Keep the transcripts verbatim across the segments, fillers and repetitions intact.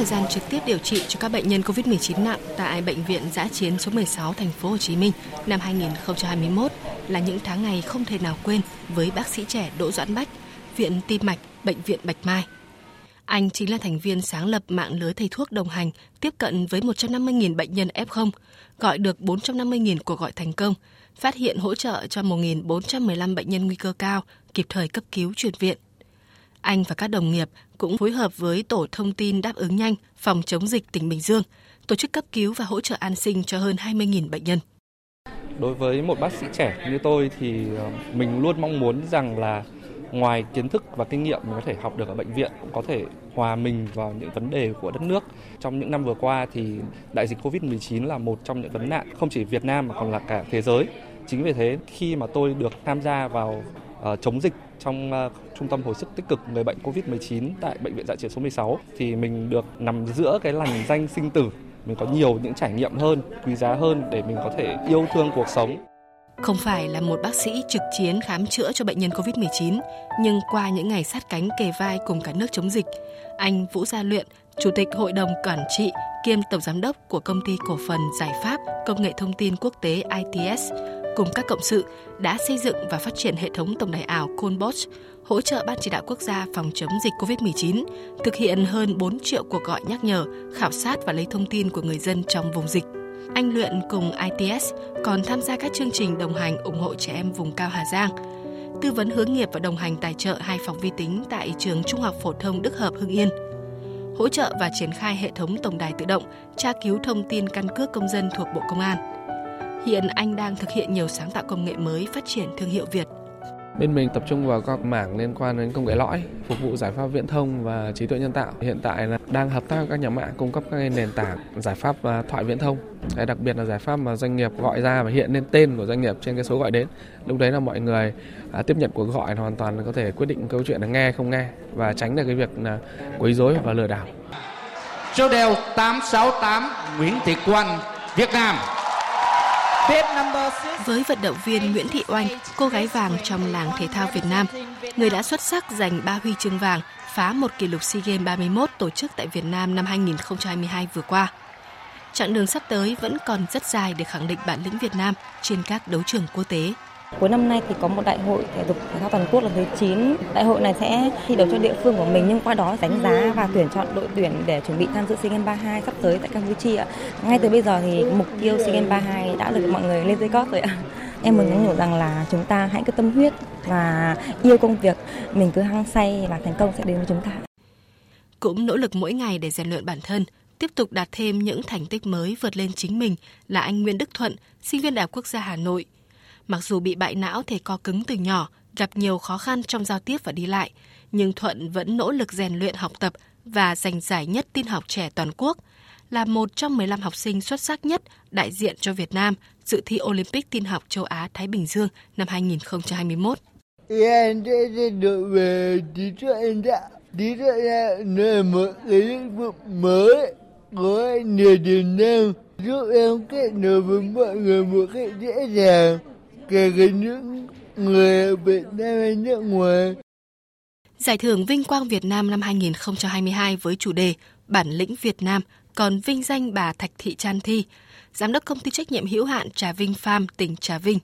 thời gian trực tiếp điều trị cho các bệnh nhân covid mười chín nặng tại Bệnh viện Dã Chiến số mười sáu thành phố Hồ Chí Minh năm hai nghìn không trăm hai mươi mốt là những tháng ngày không thể nào quên với bác sĩ trẻ Đỗ Doãn Bách, Viện Tim Mạch Bệnh viện Bạch Mai. Anh chính là thành viên sáng lập mạng lưới thầy thuốc đồng hành tiếp cận với một trăm năm mươi nghìn bệnh nhân ép không, gọi được bốn trăm năm mươi nghìn cuộc gọi thành công, phát hiện hỗ trợ cho một nghìn bốn trăm mười lăm bệnh nhân nguy cơ cao, kịp thời cấp cứu chuyển viện. Anh và các đồng nghiệp cũng phối hợp với Tổ thông tin đáp ứng nhanh phòng chống dịch tỉnh Bình Dương, tổ chức cấp cứu và hỗ trợ an sinh cho hơn hai mươi nghìn bệnh nhân. Đối với một bác sĩ trẻ như tôi thì mình luôn mong muốn rằng là ngoài kiến thức và kinh nghiệm mình có thể học được ở bệnh viện, cũng có thể hòa mình vào những vấn đề của đất nước. Trong những năm vừa qua thì đại dịch covid mười chín là một trong những vấn nạn không chỉ Việt Nam mà còn là cả thế giới. Chính vì thế khi mà tôi được tham gia vào uh, chống dịch trong uh, trung tâm hồi sức tích cực người bệnh covid mười chín tại Bệnh viện Dã Chiến số mười sáu thì mình được nằm giữa cái lằn ranh sinh tử. Mình có nhiều những trải nghiệm hơn, quý giá hơn để mình có thể yêu thương cuộc sống. Không phải là một bác sĩ trực chiến khám chữa cho bệnh nhân covid mười chín, nhưng qua những ngày sát cánh kề vai cùng cả nước chống dịch, anh Vũ Gia Luyện, Chủ tịch Hội đồng Quản trị kiêm Tổng Giám đốc của Công ty Cổ phần Giải pháp Công nghệ Thông tin Quốc tế i tê ét, cùng các cộng sự đã xây dựng và phát triển hệ thống tổng đài ảo Callbot, hỗ trợ Ban Chỉ đạo Quốc gia phòng chống dịch covid mười chín, thực hiện hơn bốn triệu cuộc gọi nhắc nhở, khảo sát và lấy thông tin của người dân trong vùng dịch. Anh Luyện cùng i tê ét còn tham gia các chương trình đồng hành ủng hộ trẻ em vùng cao Hà Giang, tư vấn hướng nghiệp và đồng hành tài trợ hai phòng vi tính tại trường Trung học phổ thông Đức Hợp Hưng Yên, hỗ trợ và triển khai hệ thống tổng đài tự động tra cứu thông tin căn cước công dân thuộc Bộ Công an. Hiện anh đang thực hiện nhiều sáng tạo công nghệ mới phát triển thương hiệu Việt. Bên mình tập trung vào các mảng liên quan đến công nghệ lõi, phục vụ giải pháp viễn thông và trí tuệ nhân tạo. Hiện tại là đang hợp tác với các nhà mạng cung cấp các nền tảng giải pháp thoại viễn thông. Đặc biệt là giải pháp mà doanh nghiệp gọi ra và hiện lên tên của doanh nghiệp trên cái số gọi đến. Lúc đấy là mọi người tiếp nhận cuộc gọi hoàn toàn có thể quyết định câu chuyện là nghe không nghe và tránh được cái việc là quấy rối và lừa đảo. Số đều tám sáu tám Nguyễn Thị Quanh, Việt Nam. Với vận động viên Nguyễn Thị Oanh, cô gái vàng trong làng thể thao Việt Nam, người đã xuất sắc giành ba huy chương vàng, phá một kỷ lục SEA Games ba mươi mốt tổ chức tại Việt Nam năm hai nghìn không trăm hai mươi hai vừa qua. Chặng đường sắp tới vẫn còn rất dài để khẳng định bản lĩnh Việt Nam trên các đấu trường quốc tế. Cuối năm nay thì có một đại hội thể dục thể thao toàn quốc lần thứ chín. Đại hội này sẽ thi đấu cho địa phương của mình, nhưng qua đó đánh giá và tuyển chọn đội tuyển để chuẩn bị tham dự SEA Games ba mươi hai sắp tới tại Campuchia. Ngay từ bây giờ thì mục tiêu SEA Games ba mươi hai đã được mọi người lên dây cót rồi ạ. Em muốn nhắn nhủ rằng là chúng ta hãy cứ tâm huyết và yêu công việc, mình cứ hăng say và thành công sẽ đến với chúng ta. Cũng nỗ lực mỗi ngày để rèn luyện bản thân, tiếp tục đạt thêm những thành tích mới vượt lên chính mình là anh Nguyễn Đức Thuận, sinh viên Đại học Quốc gia Hà Nội. Mặc dù bị bại não thể co cứng từ nhỏ, gặp nhiều khó khăn trong giao tiếp và đi lại, nhưng Thuận vẫn nỗ lực rèn luyện học tập và giành giải nhất tin học trẻ toàn quốc, là một trong mười lăm học sinh xuất sắc nhất đại diện cho Việt Nam dự thi Olympic tin học châu Á-Thái Bình Dương năm hai nghìn không trăm hai mươi mốt. Em sẽ được về trí tuệ đạo, trí tuệ đạo là một cái lĩnh vực mới, có nhiều tiềm năng, giúp em kết nối với mọi người một cách dễ dàng. Giải thưởng Vinh Quang Việt Nam năm hai nghìn không trăm hai mươi hai với chủ đề Bản lĩnh Việt Nam còn vinh danh bà Thạch Thị Tràn Thi, Giám đốc Công ty trách nhiệm hữu hạn Trà Vinh Farm, tỉnh Trà Vinh.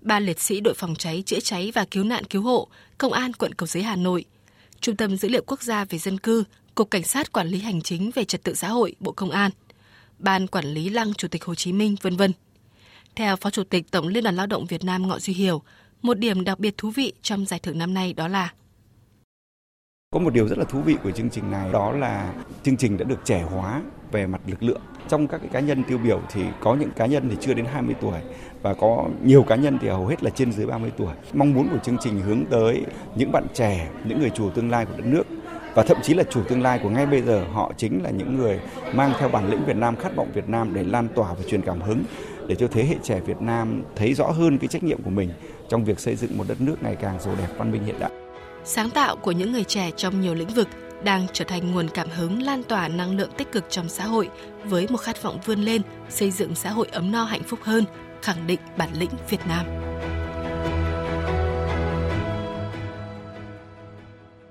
Ba liệt sĩ đội phòng cháy, chữa cháy và cứu nạn cứu hộ, Công an quận Cầu Giấy Hà Nội, Trung tâm Dữ liệu Quốc gia về Dân cư, Cục Cảnh sát Quản lý Hành chính về Trật tự xã hội, Bộ Công an, Ban Quản lý Lăng Chủ tịch Hồ Chí Minh, vân vân. Theo Phó Chủ tịch Tổng Liên đoàn Lao động Việt Nam Ngọ Duy Hiểu, một điểm đặc biệt thú vị trong giải thưởng năm nay đó là có một điều rất là thú vị của chương trình này, đó là chương trình đã được trẻ hóa về mặt lực lượng. Trong các cái cá nhân tiêu biểu thì có những cá nhân thì chưa đến hai mươi tuổi và có nhiều cá nhân thì hầu hết là trên dưới ba mươi tuổi. Mong muốn của chương trình hướng tới những bạn trẻ, những người chủ tương lai của đất nước và thậm chí là chủ tương lai của ngay bây giờ, họ chính là những người mang theo bản lĩnh Việt Nam, khát vọng Việt Nam để lan tỏa và truyền cảm hứng để cho thế hệ trẻ Việt Nam thấy rõ hơn cái trách nhiệm của mình trong việc xây dựng một đất nước ngày càng giàu đẹp, văn minh hiện đại. Sáng tạo của những người trẻ trong nhiều lĩnh vực đang trở thành nguồn cảm hứng lan tỏa năng lượng tích cực trong xã hội với một khát vọng vươn lên, xây dựng xã hội ấm no hạnh phúc hơn, khẳng định bản lĩnh Việt Nam.